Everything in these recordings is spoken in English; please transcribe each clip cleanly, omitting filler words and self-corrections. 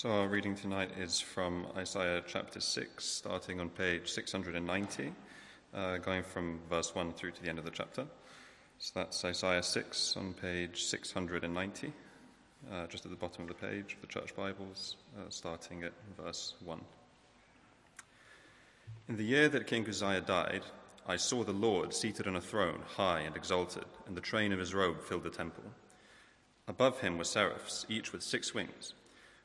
So our reading tonight is from Isaiah chapter 6, starting on page 690, going from verse 1 through to the end of the chapter. So that's Isaiah 6 on page 690, just at the bottom of the page of the Church Bibles, starting at verse 1. In the year that King Uzziah died, I saw the Lord seated on a throne, high and exalted, and the train of his robe filled the temple. Above him were seraphs, each with 6 wings.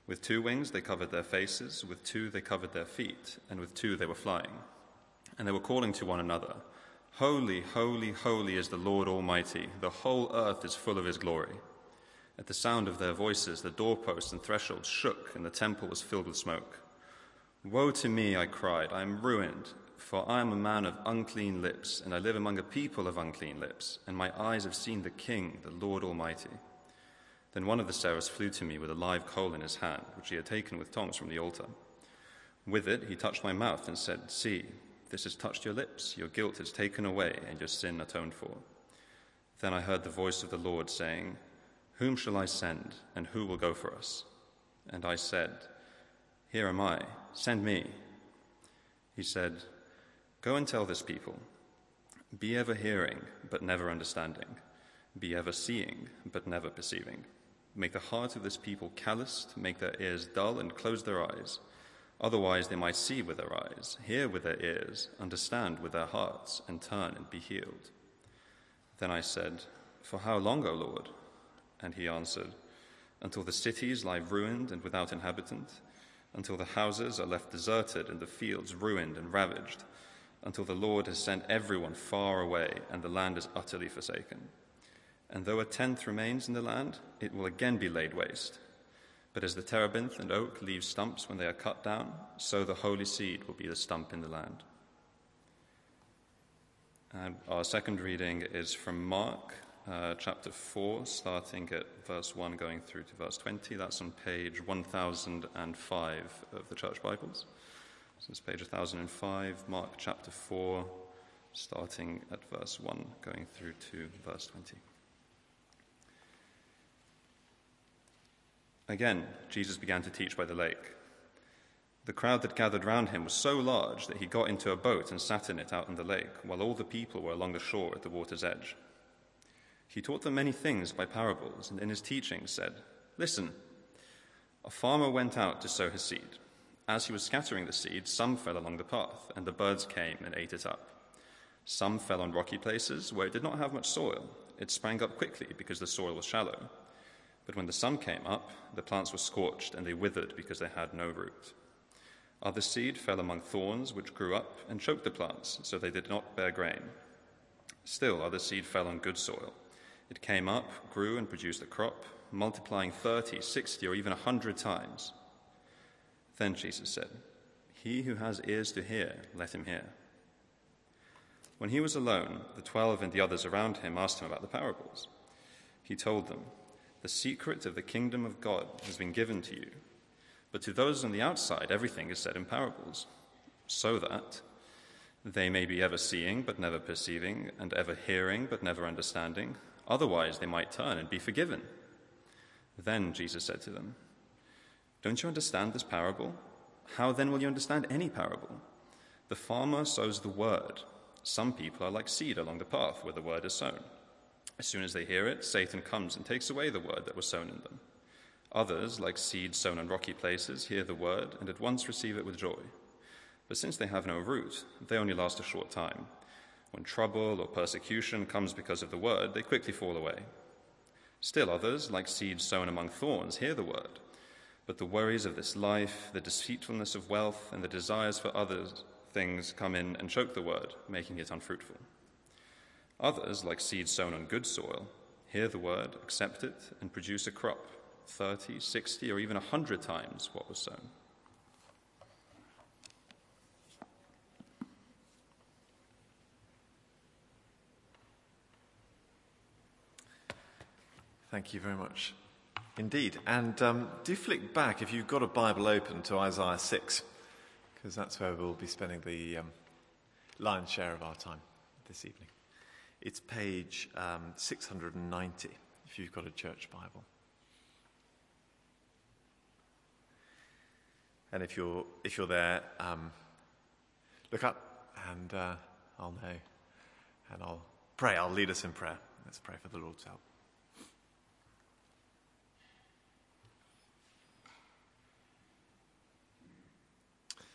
With 2 wings they covered their faces, with 2 they covered their feet, and with 2 they were flying. And they were calling to one another, "Holy, holy, holy is the Lord Almighty. The whole earth is full of his glory." At the sound of their voices, the doorposts and thresholds shook, and the temple was filled with smoke. "Woe to me," I cried, "I am ruined, for I am a man of unclean lips, and I live among a people of unclean lips, and my eyes have seen the King, the Lord Almighty." Then one of the seraphs flew to me with a live coal in his hand, which he had taken with tongs from the altar. With it he touched my mouth and said, "See, this has touched your lips, your guilt is taken away, and your sin atoned for." Then I heard the voice of the Lord saying, "Whom shall I send, and who will go for us?" And I said, "Here am I, send me." He said, "Go and tell this people, be ever hearing, but never understanding, be ever seeing, but never perceiving. Make the heart of this people calloused, make their ears dull, and close their eyes. Otherwise they might see with their eyes, hear with their ears, understand with their hearts, and turn and be healed." Then I said, "For how long, O Lord?" And he answered, "Until the cities lie ruined and without inhabitant, until the houses are left deserted and the fields ruined and ravaged, until the Lord has sent everyone far away and the land is utterly forsaken. And though a tenth remains in the land, it will again be laid waste. But as the terebinth and oak leave stumps when they are cut down, so the holy seed will be the stump in the land." And our second reading is from Mark, chapter 4, starting at verse 1 going through to verse 20. That's on page 1005 of the Church Bibles. So it's page 1005, Mark chapter 4, starting at verse 1 going through to verse 20. Again, Jesus began to teach by the lake. The crowd that gathered round him was so large that he got into a boat and sat in it out on the lake, while all the people were along the shore at the water's edge. He taught them many things by parables, and in his teaching said, "Listen, a farmer went out to sow his seed. As he was scattering the seed, some fell along the path, and the birds came and ate it up. Some fell on rocky places where it did not have much soil. It sprang up quickly because the soil was shallow. But when the sun came up, the plants were scorched, and they withered because they had no root. Other seed fell among thorns, which grew up and choked the plants, so they did not bear grain. Still, other seed fell on good soil. It came up, grew, and produced a crop, multiplying 30, 60, or even 100 times." Then Jesus said, "He who has ears to hear, let him hear." When he was alone, the 12 and the others around him asked him about the parables. He told them, "The secret of the kingdom of God has been given to you, but to those on the outside everything is said in parables, so that they may be ever seeing but never perceiving, and ever hearing but never understanding, otherwise they might turn and be forgiven." Then Jesus said to them, "Don't you understand this parable? How then will you understand any parable? The farmer sows the word. Some people are like seed along the path where the word is sown. As soon as they hear it, Satan comes and takes away the word that was sown in them. Others, like seed sown on rocky places, hear the word and at once receive it with joy. But since they have no root, they only last a short time. When trouble or persecution comes because of the word, they quickly fall away. Still others, like seed sown among thorns, hear the word. But the worries of this life, the deceitfulness of wealth, and the desires for other things come in and choke the word, making it unfruitful. Others, like seed sown on good soil, hear the word, accept it, and produce a crop, 30, 60, or even 100 times what was sown." Thank you very much indeed. And do flick back, if you've got a Bible open, to Isaiah 6, because that's where we'll be spending the lion's share of our time this evening. It's page 690, if you've got a church Bible. And if you're there, look up, and I'll know, and I'll pray. I'll lead us in prayer. Let's pray for the Lord's help.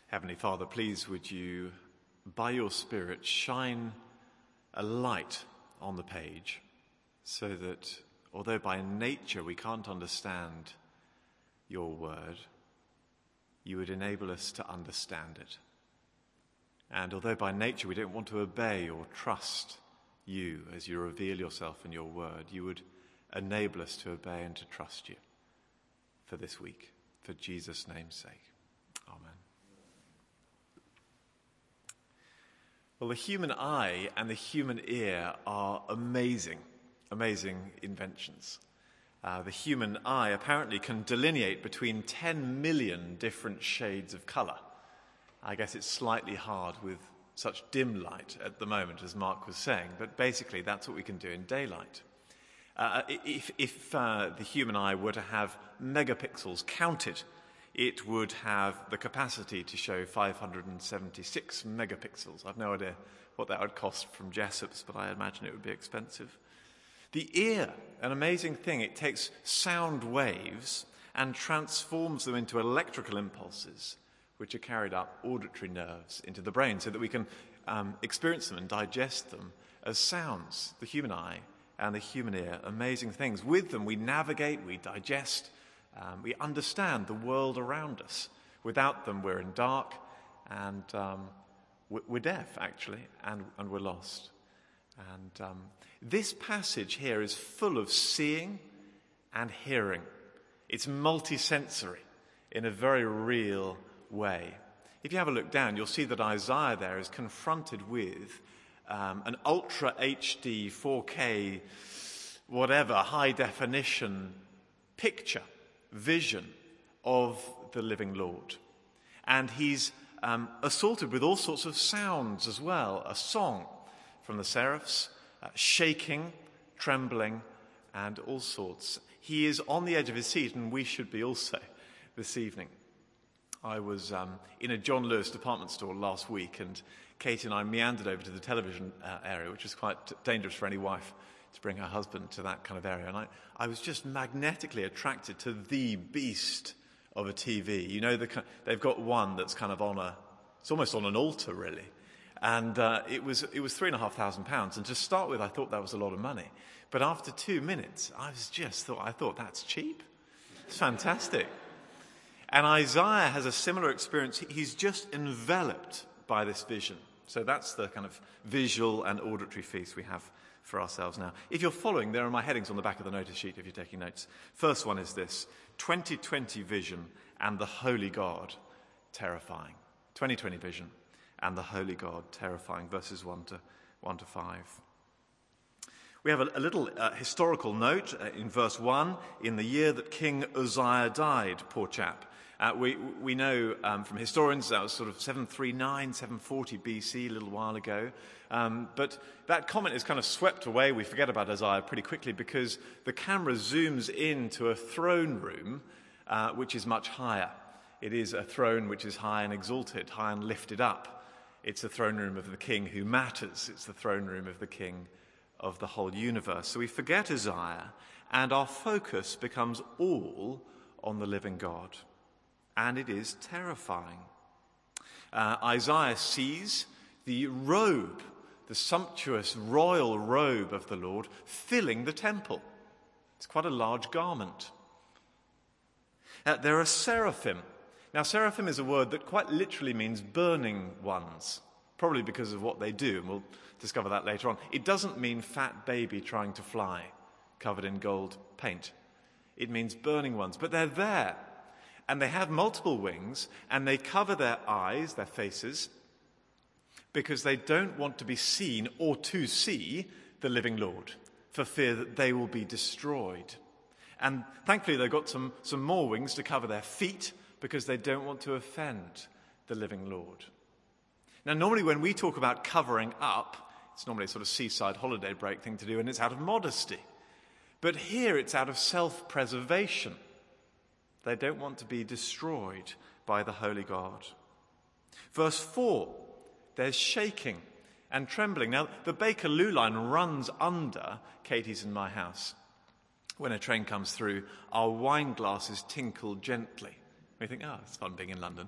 Heavenly Father, please would you, by your Spirit, shine a light on the page so that, although by nature we can't understand your word, you would enable us to understand it. And although by nature we don't want to obey or trust you as you reveal yourself in your word, you would enable us to obey and to trust you for this week, for Jesus' name's sake. Amen. Well, the human eye and the human ear are amazing inventions. The human eye apparently can delineate between 10 million different shades of colour. I guess it's slightly hard with such dim light at the moment, as Mark was saying, but basically that's what we can do in daylight. If the human eye were to have megapixels counted, it would have the capacity to show 576 megapixels. I've no idea what that would cost from Jessops, but I imagine it would be expensive. The ear, an amazing thing, it takes sound waves and transforms them into electrical impulses, which are carried up auditory nerves into the brain so that we can experience them and digest them as sounds. The human eye and the human ear, amazing things. With them we navigate, we digest, we understand the world around us. Without them, we're in dark, and we're deaf, actually, and we're lost. And this passage here is full of seeing and hearing. It's multisensory in a very real way. If you have a look down, you'll see that Isaiah there is confronted with an ultra HD, 4K, whatever, high definition picture, vision of the living Lord. And he's assaulted with all sorts of sounds as well. A song from the seraphs, shaking, trembling, and all sorts. He is on the edge of his seat, and we should be also this evening. I was in a John Lewis department store last week, and Kate and I meandered over to the television area, which is quite dangerous for any wife to bring her husband to that kind of area. And I was just magnetically attracted to the beast of a TV. You know, they've got one that's kind of it's almost on an altar, really. And it was £3,500. And to start with, I thought that was a lot of money. But after 2 minutes, I thought that's cheap. It's fantastic. And Isaiah has a similar experience. He's just enveloped by this vision. So that's the kind of visual and auditory feast we have for ourselves now. If you're following, there are my headings on the back of the notice sheet if you're taking notes. First one is this: 2020 vision and the Holy God terrifying. 2020 vision and the Holy God terrifying, verses 1 to 5. We have a little historical note in verse 1, in the year that King Uzziah died, poor chap. We know from historians that was sort of 739, 740 BC, a little while ago. But that comment is kind of swept away. We forget about Isaiah pretty quickly because the camera zooms into a throne room which is much higher. It is a throne which is high and exalted, high and lifted up. It's the throne room of the king who matters. It's the throne room of the king of the whole universe. So we forget Isaiah, and our focus becomes all on the living God. And it is terrifying. Isaiah sees the robe, the sumptuous royal robe of the Lord, filling the temple. It's quite a large garment. There are seraphim. Now, seraphim is a word that quite literally means burning ones, probably because of what they do, and we'll discover that later on. It doesn't mean fat baby trying to fly, covered in gold paint. It means burning ones, but they're there. And they have multiple wings, and they cover their eyes, their faces, because they don't want to be seen or to see the living Lord, for fear that they will be destroyed. And thankfully they've got some more wings to cover their feet, because they don't want to offend the living Lord. Now, normally when we talk about covering up, it's normally a sort of seaside holiday break thing to do, and it's out of modesty. But here it's out of self-preservation. They don't want to be destroyed by the Holy God. Verse 4, there's shaking and trembling. Now, the Bakerloo line runs under Katie's and my house. When a train comes through, our wine glasses tinkle gently. We think, oh, it's fun being in London.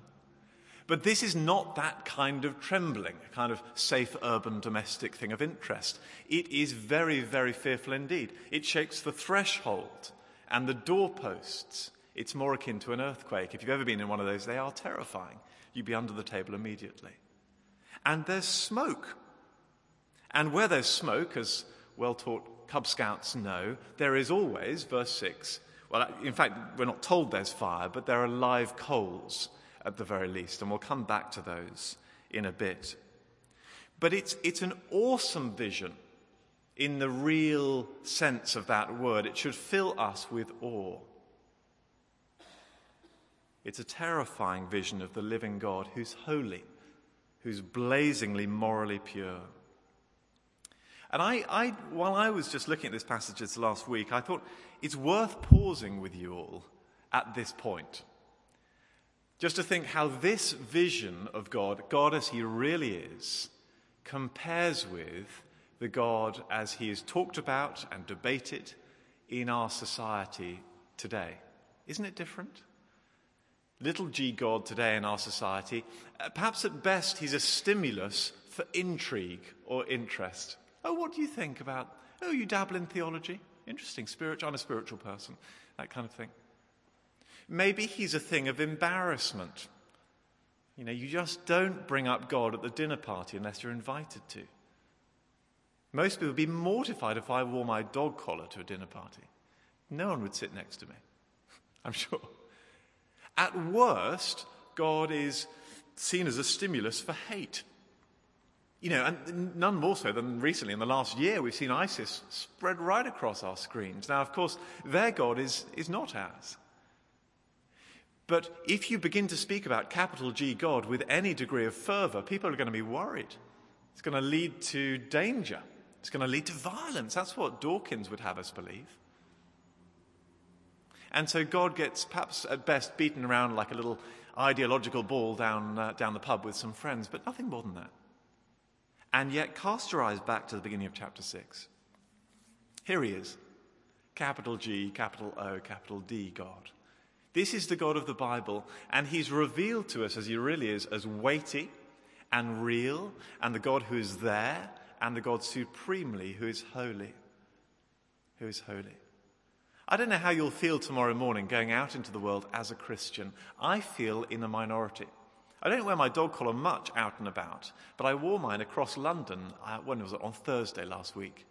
But this is not that kind of trembling, a kind of safe urban domestic thing of interest. It is very, very fearful indeed. It shakes the threshold and the doorposts. It's more akin to an earthquake. If you've ever been in one of those, they are terrifying. You'd be under the table immediately. And there's smoke. And where there's smoke, as well-taught Cub Scouts know, there is always, verse 6, well, in fact, we're not told there's fire, but there are live coals at the very least, and we'll come back to those in a bit. But it's an awesome vision in the real sense of that word. It should fill us with awe. It's a terrifying vision of the living God who's holy, who's blazingly morally pure. And while I was just looking at this passage this last week, I thought it's worth pausing with you all at this point, just to think how this vision of God, God as he really is, compares with the God as he is talked about and debated in our society today. Isn't it different? Little g God today in our society, perhaps at best he's a stimulus for intrigue or interest. Oh, what do you think about, oh, you dabble in theology? Interesting, I'm a spiritual person, that kind of thing. Maybe he's a thing of embarrassment. You know, you just don't bring up God at the dinner party unless you're invited to. Most people would be mortified if I wore my dog collar to a dinner party. No one would sit next to me, I'm sure. At worst, God is seen as a stimulus for hate. You know, and none more so than recently in the last year we've seen ISIS spread right across our screens. Now, of course, their God is not ours. But if you begin to speak about capital G God with any degree of fervour, people are going to be worried. It's going to lead to danger. It's going to lead to violence. That's what Dawkins would have us believe. And so God gets perhaps at best beaten around like a little ideological ball down the pub with some friends, but nothing more than that. And yet cast your eyes back to the beginning of chapter 6. Here he is, capital G, capital O, capital D God. This is the God of the Bible, and he's revealed to us as he really is, as weighty and real, and the God who is there, and the God supremely who is holy. Who is holy. I don't know how you'll feel tomorrow morning going out into the world as a Christian. I feel in a minority. I don't wear my dog collar much out and about, but I wore mine across London when it was on Thursday last week.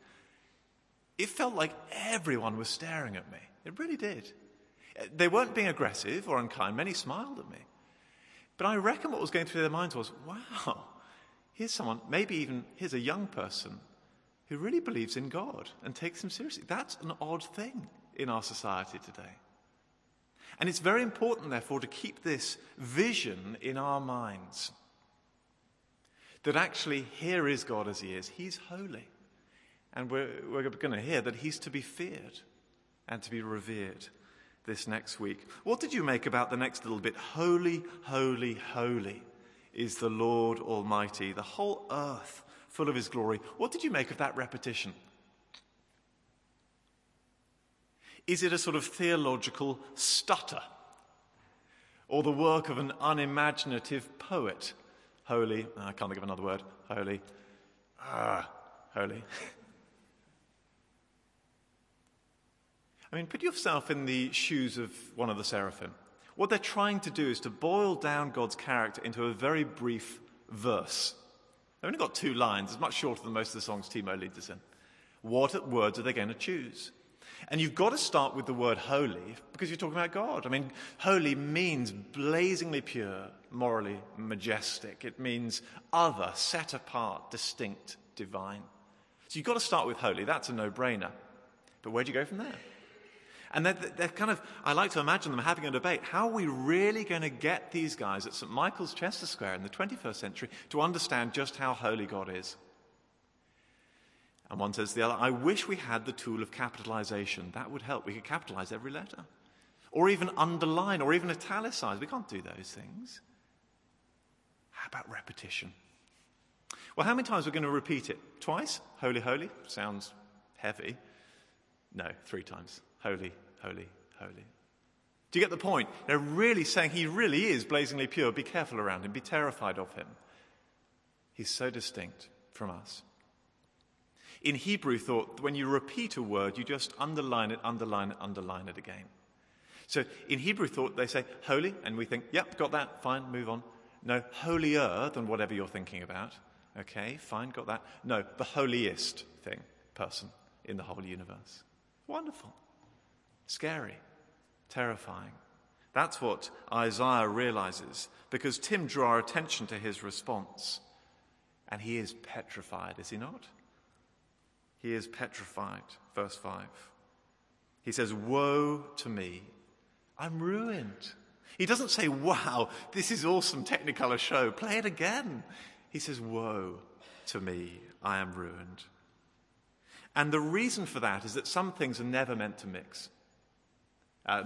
It felt like everyone was staring at me. It really did. They weren't being aggressive or unkind. Many smiled at me. But I reckon what was going through their minds was, wow, here's someone, maybe even here's a young person who really believes in God and takes him seriously. That's an odd thing in our society today. And it's very important, therefore, to keep this vision in our minds. That actually, here is God as he is. He's holy. And we're going to hear that he's to be feared and to be revered this next week. What did you make about the next little bit? Holy, holy, holy is the Lord Almighty, the whole earth full of his glory. What did you make of that repetition? Is it a sort of theological stutter? Or the work of an unimaginative poet? Holy, I can't think of another word, holy, holy. I mean, put yourself in the shoes of one of the seraphim. What they're trying to do is to boil down God's character into a very brief verse. They've only got 2 lines. It's much shorter than most of the songs Timo leads us in. What words are they going to choose? And you've got to start with the word holy because you're talking about God. I mean, holy means blazingly pure, morally majestic. It means other, set apart, distinct, divine. So you've got to start with holy. That's a no-brainer. But where do you go from there? And they're kind of, I like to imagine them having a debate. How are we really going to get these guys at St. Michael's Chester Square in the 21st century to understand just how holy God is? And one says to the other, I wish we had the tool of capitalization. That would help. We could capitalize every letter. or even underline, or even italicize. We can't do those things. How about repetition? Well, how many times are we going to repeat it? Twice? Holy, holy. Sounds heavy. No, 3 times. Holy, holy, holy. Do you get the point? They're really saying he really is blazingly pure. Be careful around him. Be terrified of him. He's so distinct from us. In Hebrew thought, when you repeat a word, you just underline it, underline it, underline it again. So in Hebrew thought, they say holy, and we think, yep, got that, fine, move on. No, holier than whatever you're thinking about. Okay, fine, got that. No, the holiest thing, person in the whole universe. Wonderful. Scary. Terrifying. That's what Isaiah realizes, because Tim drew our attention to his response. And he is petrified, is he not? He is petrified, verse 5. He says, woe to me, I'm ruined. He doesn't say, wow, this is awesome, Technicolor show, play it again. He says, woe to me, I am ruined. And the reason for that is that some things are never meant to mix.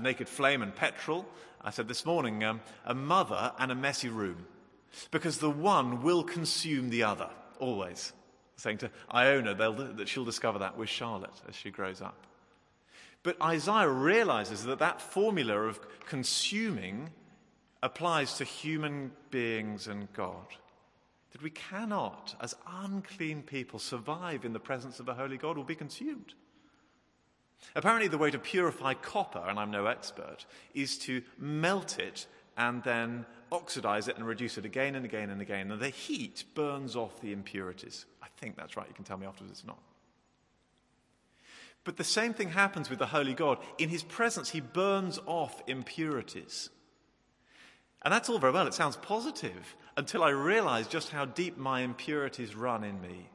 Naked flame and petrol, I said this morning, a mother and a messy room. Because the one will consume the other, always. Saying to Iona that she'll discover that with Charlotte as she grows up. But Isaiah realizes that that formula of consuming applies to human beings and God. That we cannot, as unclean people, survive in the presence of a holy God or be consumed. Apparently the way to purify copper, and I'm no expert, is to melt it and then oxidize it and reduce it again and again and again, and the heat burns off the impurities. I think that's right. You can tell me afterwards it's not. But the same thing happens with the holy God. In his presence, he burns off impurities. And that's all very well. It sounds positive until I realize just how deep my impurities run in me.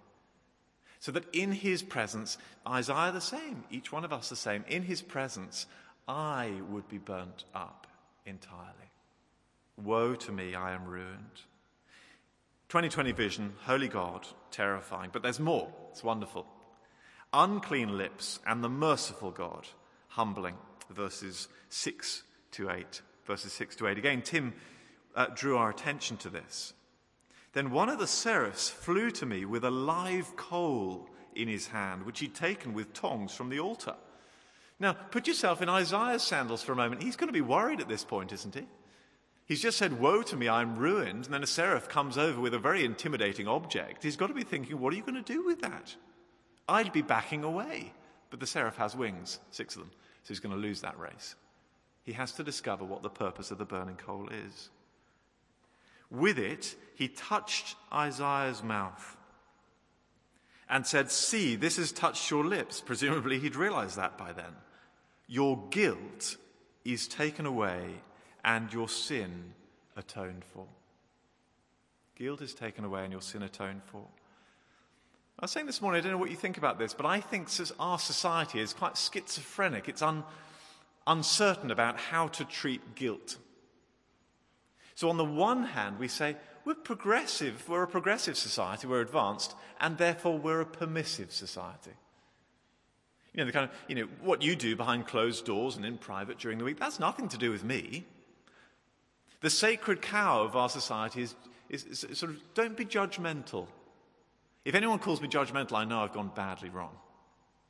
So that in his presence, Isaiah the same, each one of us the same, in his presence, I would be burnt up entirely. Woe to me, I am ruined. 2020 vision, holy God, terrifying. But there's more. It's wonderful. Unclean lips and the merciful God, humbling. Verses 6 to 8. Again, Tim drew our attention to this. Then one of the seraphs flew to me with a live coal in his hand, which he'd taken with tongs from the altar. Now, put yourself in Isaiah's sandals for a moment. He's going to be worried at this point, isn't he? He's just said, woe to me, I'm ruined. And then a seraph comes over with a very intimidating object. He's got to be thinking, what are you going to do with that? I'd be backing away. But the seraph has wings, 6 of them. So he's going to lose that race. He has to discover what the purpose of the burning coal is. With it, he touched Isaiah's mouth and said, see, this has touched your lips. Presumably he'd realized that by then. Your guilt is taken away and your sin atoned for. Guilt is taken away and your sin atoned for. I was saying this morning, I don't know what you think about this, but I think our society is quite schizophrenic. It's uncertain about how to treat guilt. So on the one hand, we say, we're progressive, we're a progressive society, we're advanced, and therefore we're a permissive society. You know, the kind of, you know, what you do behind closed doors and in private during the week, that's nothing to do with me. The sacred cow of our society is sort of, don't be judgmental. If anyone calls me judgmental, I know I've gone badly wrong.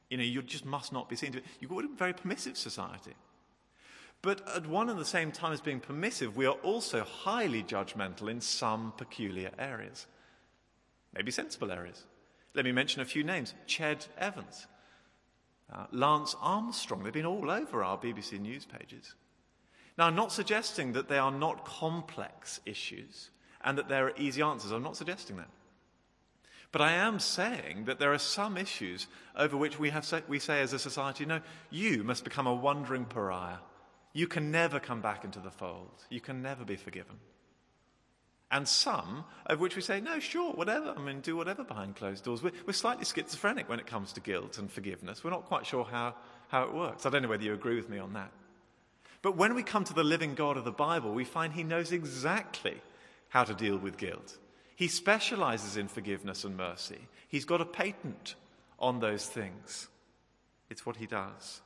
You know, you just must not be seen to. You've got a very permissive society. But at one and the same time as being permissive, we are also highly judgmental in some peculiar areas. Maybe sensible areas. Let me mention a few names. Ched Evans. Lance Armstrong. They've been all over our BBC news pages. Now, I'm not suggesting that they are not complex issues and that there are easy answers. I'm not suggesting that. But I am saying that there are some issues over which we say as a society, no, you must become a wandering pariah. You can never come back into the fold. You can never be forgiven. And some of which we say, no, sure, whatever. I mean, do whatever behind closed doors. We're slightly schizophrenic when it comes to guilt and forgiveness. We're not quite sure how it works. I don't know whether you agree with me on that. But when we come to the living God of the Bible, we find he knows exactly how to deal with guilt. He specializes in forgiveness and mercy. He's got a patent on those things. It's what he does.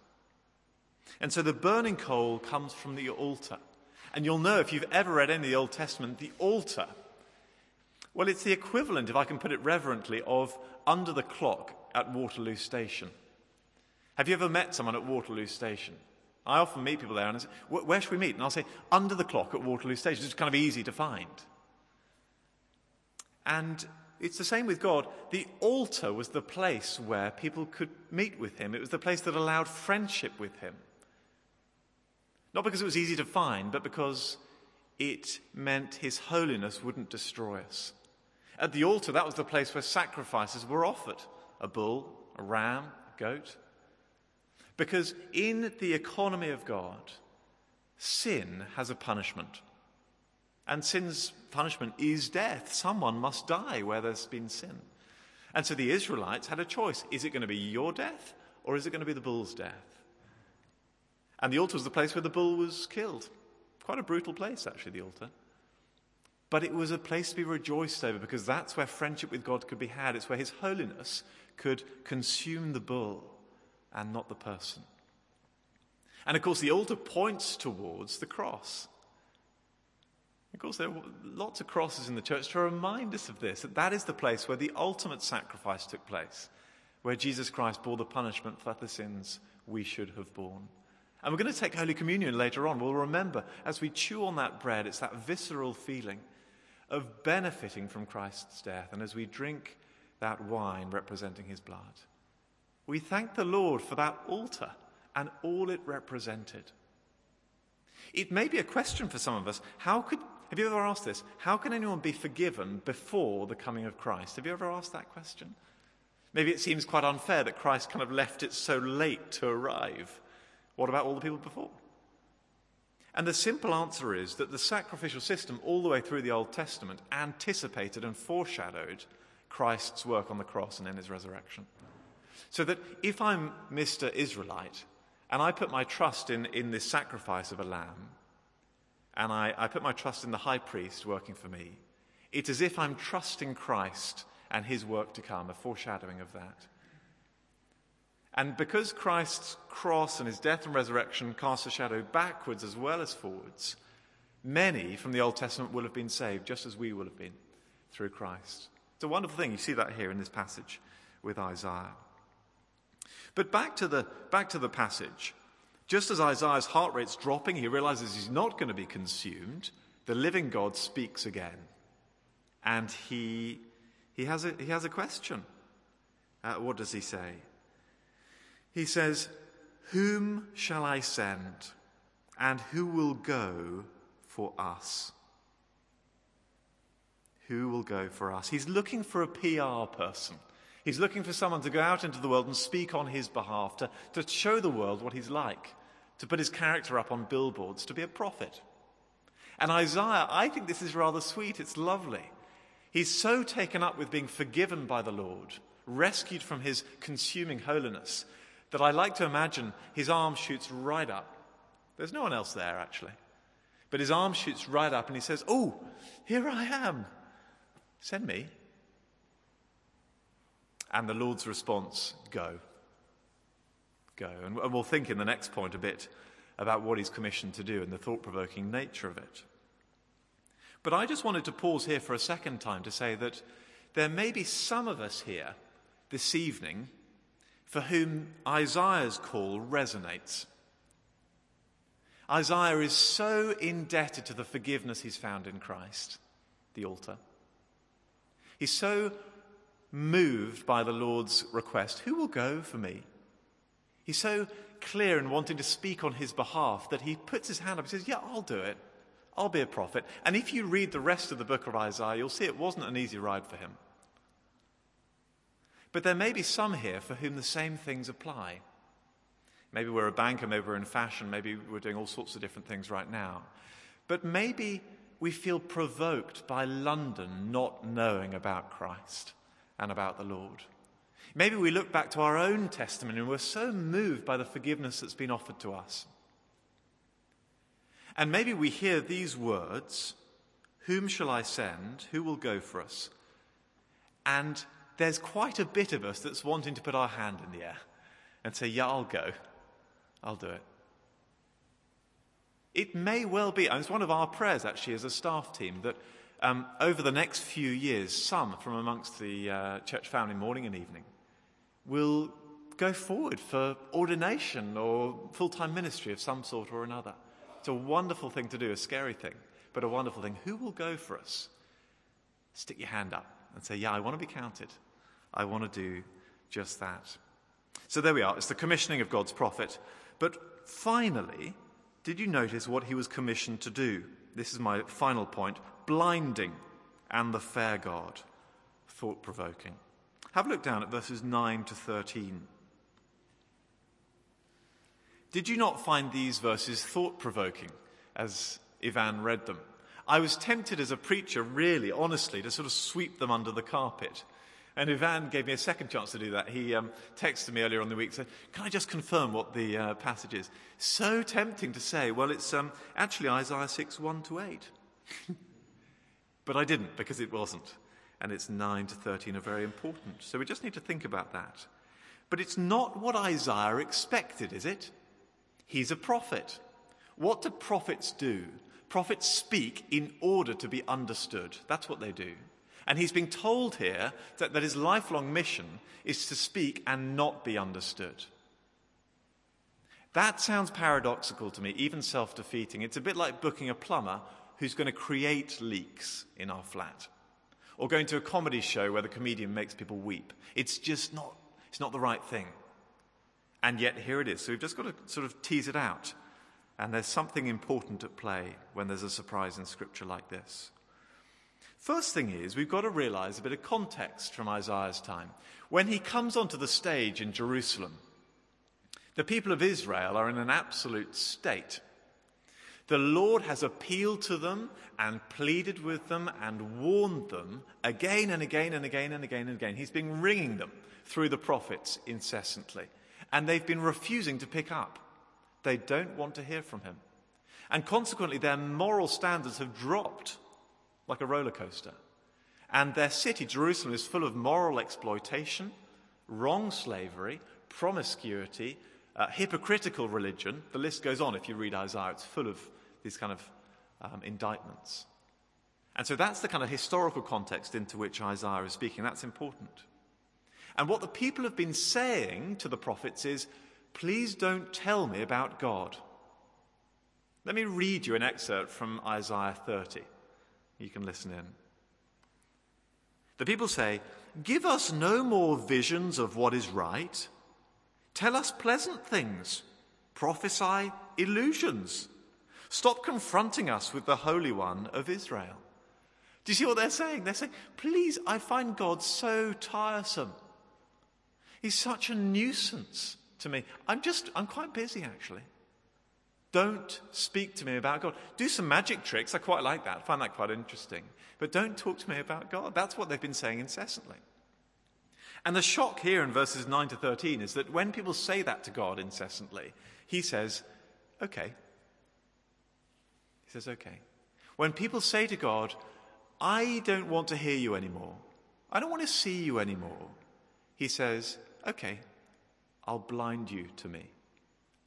And so the burning coal comes from the altar. And you'll know, if you've ever read any of the Old Testament, the altar, well, it's the equivalent, if I can put it reverently, of under the clock at Waterloo Station. Have you ever met someone at Waterloo Station? I often meet people there and I say, where should we meet? And I'll say, under the clock at Waterloo Station. It's kind of easy to find. And it's the same with God. The altar was the place where people could meet with him. It was the place that allowed friendship with him. Not because it was easy to find, but because it meant his holiness wouldn't destroy us. At the altar, that was the place where sacrifices were offered. A bull, a ram, a goat. Because in the economy of God, sin has a punishment. And sin's punishment is death. Someone must die where there's been sin. And so the Israelites had a choice. Is it going to be your death, or is it going to be the bull's death? And the altar was the place where the bull was killed. Quite a brutal place, actually, the altar. But it was a place to be rejoiced over, because that's where friendship with God could be had. It's where his holiness could consume the bull and not the person. And, of course, the altar points towards the cross. Of course, there are lots of crosses in the church to remind us of this, that that is the place where the ultimate sacrifice took place, where Jesus Christ bore the punishment for the sins we should have borne. And we're going to take Holy Communion later on. We'll remember, as we chew on that bread, it's that visceral feeling of benefiting from Christ's death. And as we drink that wine representing his blood, we thank the Lord for that altar and all it represented. It may be a question for some of us. Have you ever asked this? How can anyone be forgiven before the coming of Christ? Have you ever asked that question? Maybe it seems quite unfair that Christ kind of left it so late to arrive. What about all the people before? And the simple answer is that the sacrificial system all the way through the Old Testament anticipated and foreshadowed Christ's work on the cross and in his resurrection. So that if I'm Mr. Israelite and I put my trust in this sacrifice of a lamb, and I put my trust in the high priest working for me, it's as if I'm trusting Christ and his work to come, a foreshadowing of that. And because Christ's cross and his death and resurrection cast a shadow backwards as well as forwards, many from the Old Testament will have been saved, just as we will have been, through Christ. It's a wonderful thing. You see that here in this passage with Isaiah. But back to the passage. Just as Isaiah's heart rate's dropping, he realizes he's not going to be consumed, the living God speaks again. And he has a question. What does he say? He says, "Whom shall I send, and who will go for us?" Who will go for us? He's looking for a PR person. He's looking for someone to go out into the world and speak on his behalf, to show the world what he's like, to put his character up on billboards, to be a prophet. And Isaiah, I think this is rather sweet. It's lovely. He's so taken up with being forgiven by the Lord, rescued from his consuming holiness, that I like to imagine his arm shoots right up. There's no one else there, actually. But his arm shoots right up and he says, "Oh, here I am. Send me." And the Lord's response, "Go." Go. And we'll think in the next point a bit about what he's commissioned to do and the thought-provoking nature of it. But I just wanted to pause here for a second time to say that there may be some of us here this evening for whom Isaiah's call resonates. Isaiah is so indebted to the forgiveness he's found in Christ, the altar. He's so moved by the Lord's request, "Who will go for me?" He's so clear in wanting to speak on his behalf that he puts his hand up and says, "Yeah, I'll do it. I'll be a prophet." And if you read the rest of the book of Isaiah, you'll see it wasn't an easy ride for him. But there may be some here for whom the same things apply. Maybe we're a banker, maybe we're in fashion, maybe we're doing all sorts of different things right now. But maybe we feel provoked by London not knowing about Christ and about the Lord. Maybe we look back to our own testimony and we're so moved by the forgiveness that's been offered to us. And maybe we hear these words, "Whom shall I send? Who will go for us?" And there's quite a bit of us that's wanting to put our hand in the air and say, "Yeah, I'll go. I'll do it." It may well be, and it's one of our prayers actually as a staff team, that over the next few years, some from amongst the church family morning and evening will go forward for ordination or full-time ministry of some sort or another. It's a wonderful thing to do, a scary thing, but a wonderful thing. Who will go for us? Stick your hand up and say, yeah, I want to be counted. I want to do just that. So there we are. It's the commissioning of God's prophet. But finally, did you notice what he was commissioned to do? This is my final point. Blinding and the fair God, thought-provoking. Have a look down at verses 9 to 13. Did you not find these verses thought-provoking as Ivan read them? I was tempted as a preacher, really, honestly, to sort of sweep them under the carpet. And Ivan gave me a second chance to do that. He texted me earlier on the week, said, can I just confirm what the passage is? So tempting to say, well, it's actually Isaiah 6, 1 to 8. But I didn't, because it wasn't. And it's 9 to 13 are very important. So we just need to think about that. But it's not what Isaiah expected, is it? He's a prophet. What do prophets do? Prophets speak in order to be understood. That's what they do. And he's being told here that his lifelong mission is to speak and not be understood. That sounds paradoxical to me, even self-defeating. It's a bit like booking a plumber who's going to create leaks in our flat, or going to a comedy show where the comedian makes people weep. It's just not, it's not the right thing. And yet here it is. So we've just got to sort of tease it out. And there's something important at play when there's a surprise in Scripture like this. First thing is, we've got to realize a bit of context from Isaiah's time. When he comes onto the stage in Jerusalem, the people of Israel are in an absolute state. The Lord has appealed to them and pleaded with them and warned them again and again and again and again and again. He's been ringing them through the prophets incessantly. And they've been refusing to pick up. They don't want to hear from him. And consequently, their moral standards have dropped like a roller coaster. And their city, Jerusalem, is full of moral exploitation, wrong slavery, promiscuity, hypocritical religion. The list goes on. If you read Isaiah, it's full of these kind of indictments. And so that's the kind of historical context into which Isaiah is speaking. That's important. And what the people have been saying to the prophets is, please don't tell me about God. Let me read you an excerpt from Isaiah 30. You can listen in. The people say, give us no more visions of what is right. Tell us pleasant things. Prophesy illusions. Stop confronting us with the Holy One of Israel. Do you see what they're saying? They're saying, please, I find God so tiresome. He's such a nuisance to me. I'm quite busy, actually. Don't speak to me about God. Do some magic tricks. I quite like that. I find that quite interesting. But don't talk to me about God. That's what they've been saying incessantly. And the shock here in verses 9 to 13 is that when people say that to God incessantly, he says, okay. He says, okay. When people say to God, I don't want to hear you anymore. I don't want to see you anymore. He says, okay, I'll blind you to me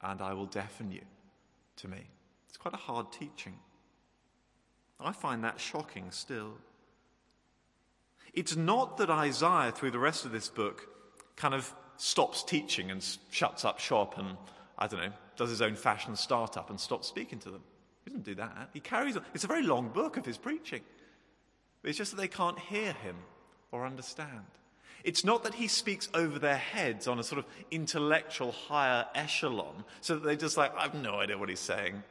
and I will deafen you to me. It's quite a hard teaching. I find that shocking still. It's not that Isaiah, through the rest of this book, kind of stops teaching and shuts up shop and, I don't know, does his own fashion startup and stops speaking to them. He doesn't do that. He carries on. It's a very long book of his preaching. It's just that they can't hear him or understand. It's not that he speaks over their heads on a sort of intellectual higher echelon so that they're just like, I have no idea what he's saying.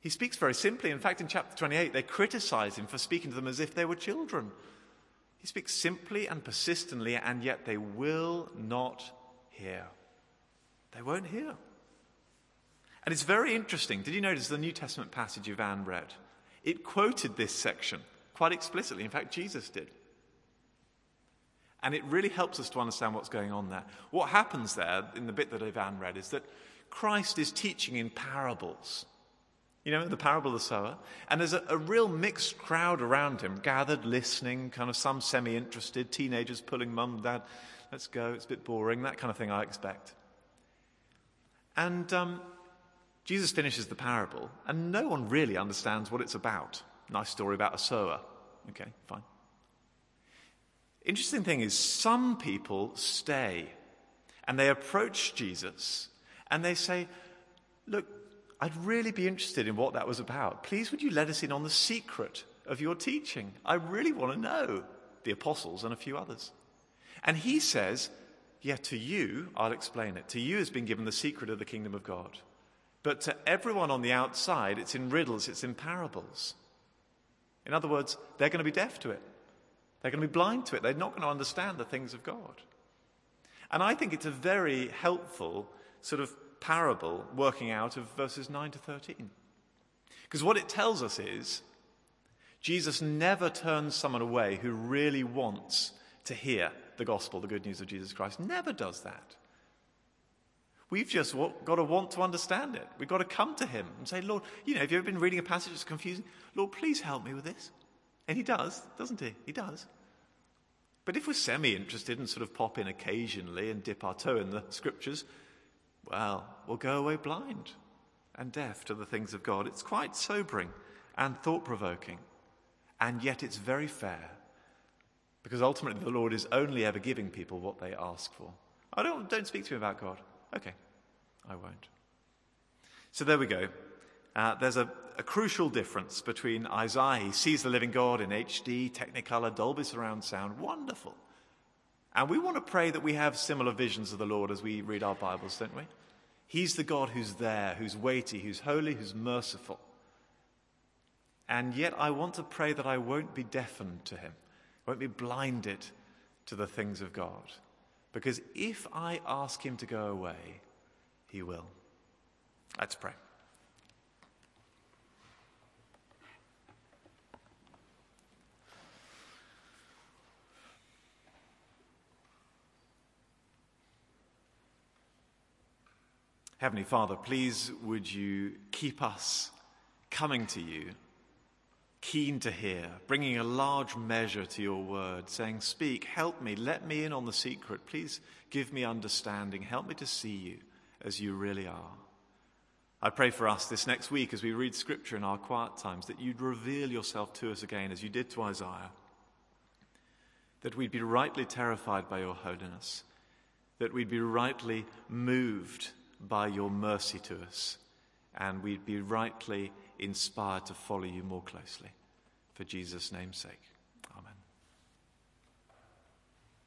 He speaks very simply. In fact, in chapter 28, they criticize him for speaking to them as if they were children. He speaks simply and persistently, and yet they will not hear. They won't hear. And it's very interesting. Did you notice the New Testament passage Ivan read? It quoted this section quite explicitly. In fact, Jesus did. And it really helps us to understand what's going on there. What happens there in the bit that Ivan read is that Christ is teaching in parables. You know, the parable of the sower. And there's a real mixed crowd around him, gathered, listening, kind of some semi-interested, teenagers pulling mum, dad, let's go, it's a bit boring, that kind of thing I expect. And Jesus finishes the parable, and no one really understands what it's about. Nice story about a sower. Okay, fine. Interesting thing is, some people stay, and they approach Jesus, and they say, look, I'd really be interested in what that was about. Please would you let us in on the secret of your teaching? I really want to know. The apostles and a few others. And he says, yeah, to you, I'll explain it. To you has been given the secret of the kingdom of God. But to everyone on the outside, it's in riddles, it's in parables. In other words, they're going to be deaf to it. They're going to be blind to it. They're not going to understand the things of God. And I think it's a very helpful sort of parable working out of verses 9 to 13. Because what it tells us is Jesus never turns someone away who really wants to hear the gospel, the good news of Jesus Christ. Never does that. We've just got to want to understand it. We've got to come to him and say, Lord, have you ever been reading a passage that's confusing? Lord, please help me with this. And he does, doesn't he? He does. But if we're semi-interested and sort of pop in occasionally and dip our toe in the scriptures, well, we'll go away blind and deaf to the things of God. It's quite sobering and thought-provoking. And yet it's very fair, because ultimately the Lord is only ever giving people what they ask for. I don't speak to me about God. Okay, I won't. So there we go. There's a crucial difference between Isaiah. He sees the living God in HD, Technicolor, Dolby surround sound. Wonderful. And we want to pray that we have similar visions of the Lord as we read our Bibles, don't we? He's the God who's there, who's weighty, who's holy, who's merciful. And yet I want to pray that I won't be deafened to him, won't be blinded to the things of God. Because if I ask him to go away, he will. Let's pray. Heavenly Father, please would you keep us coming to you, keen to hear, bringing a large measure to your word, saying, speak, help me, let me in on the secret. Please give me understanding. Help me to see you as you really are. I pray for us this next week as we read scripture in our quiet times, that you'd reveal yourself to us again as you did to Isaiah, that we'd be rightly terrified by your holiness, that we'd be rightly moved by your mercy to us, and we'd be rightly inspired to follow you more closely, for Jesus' name's sake.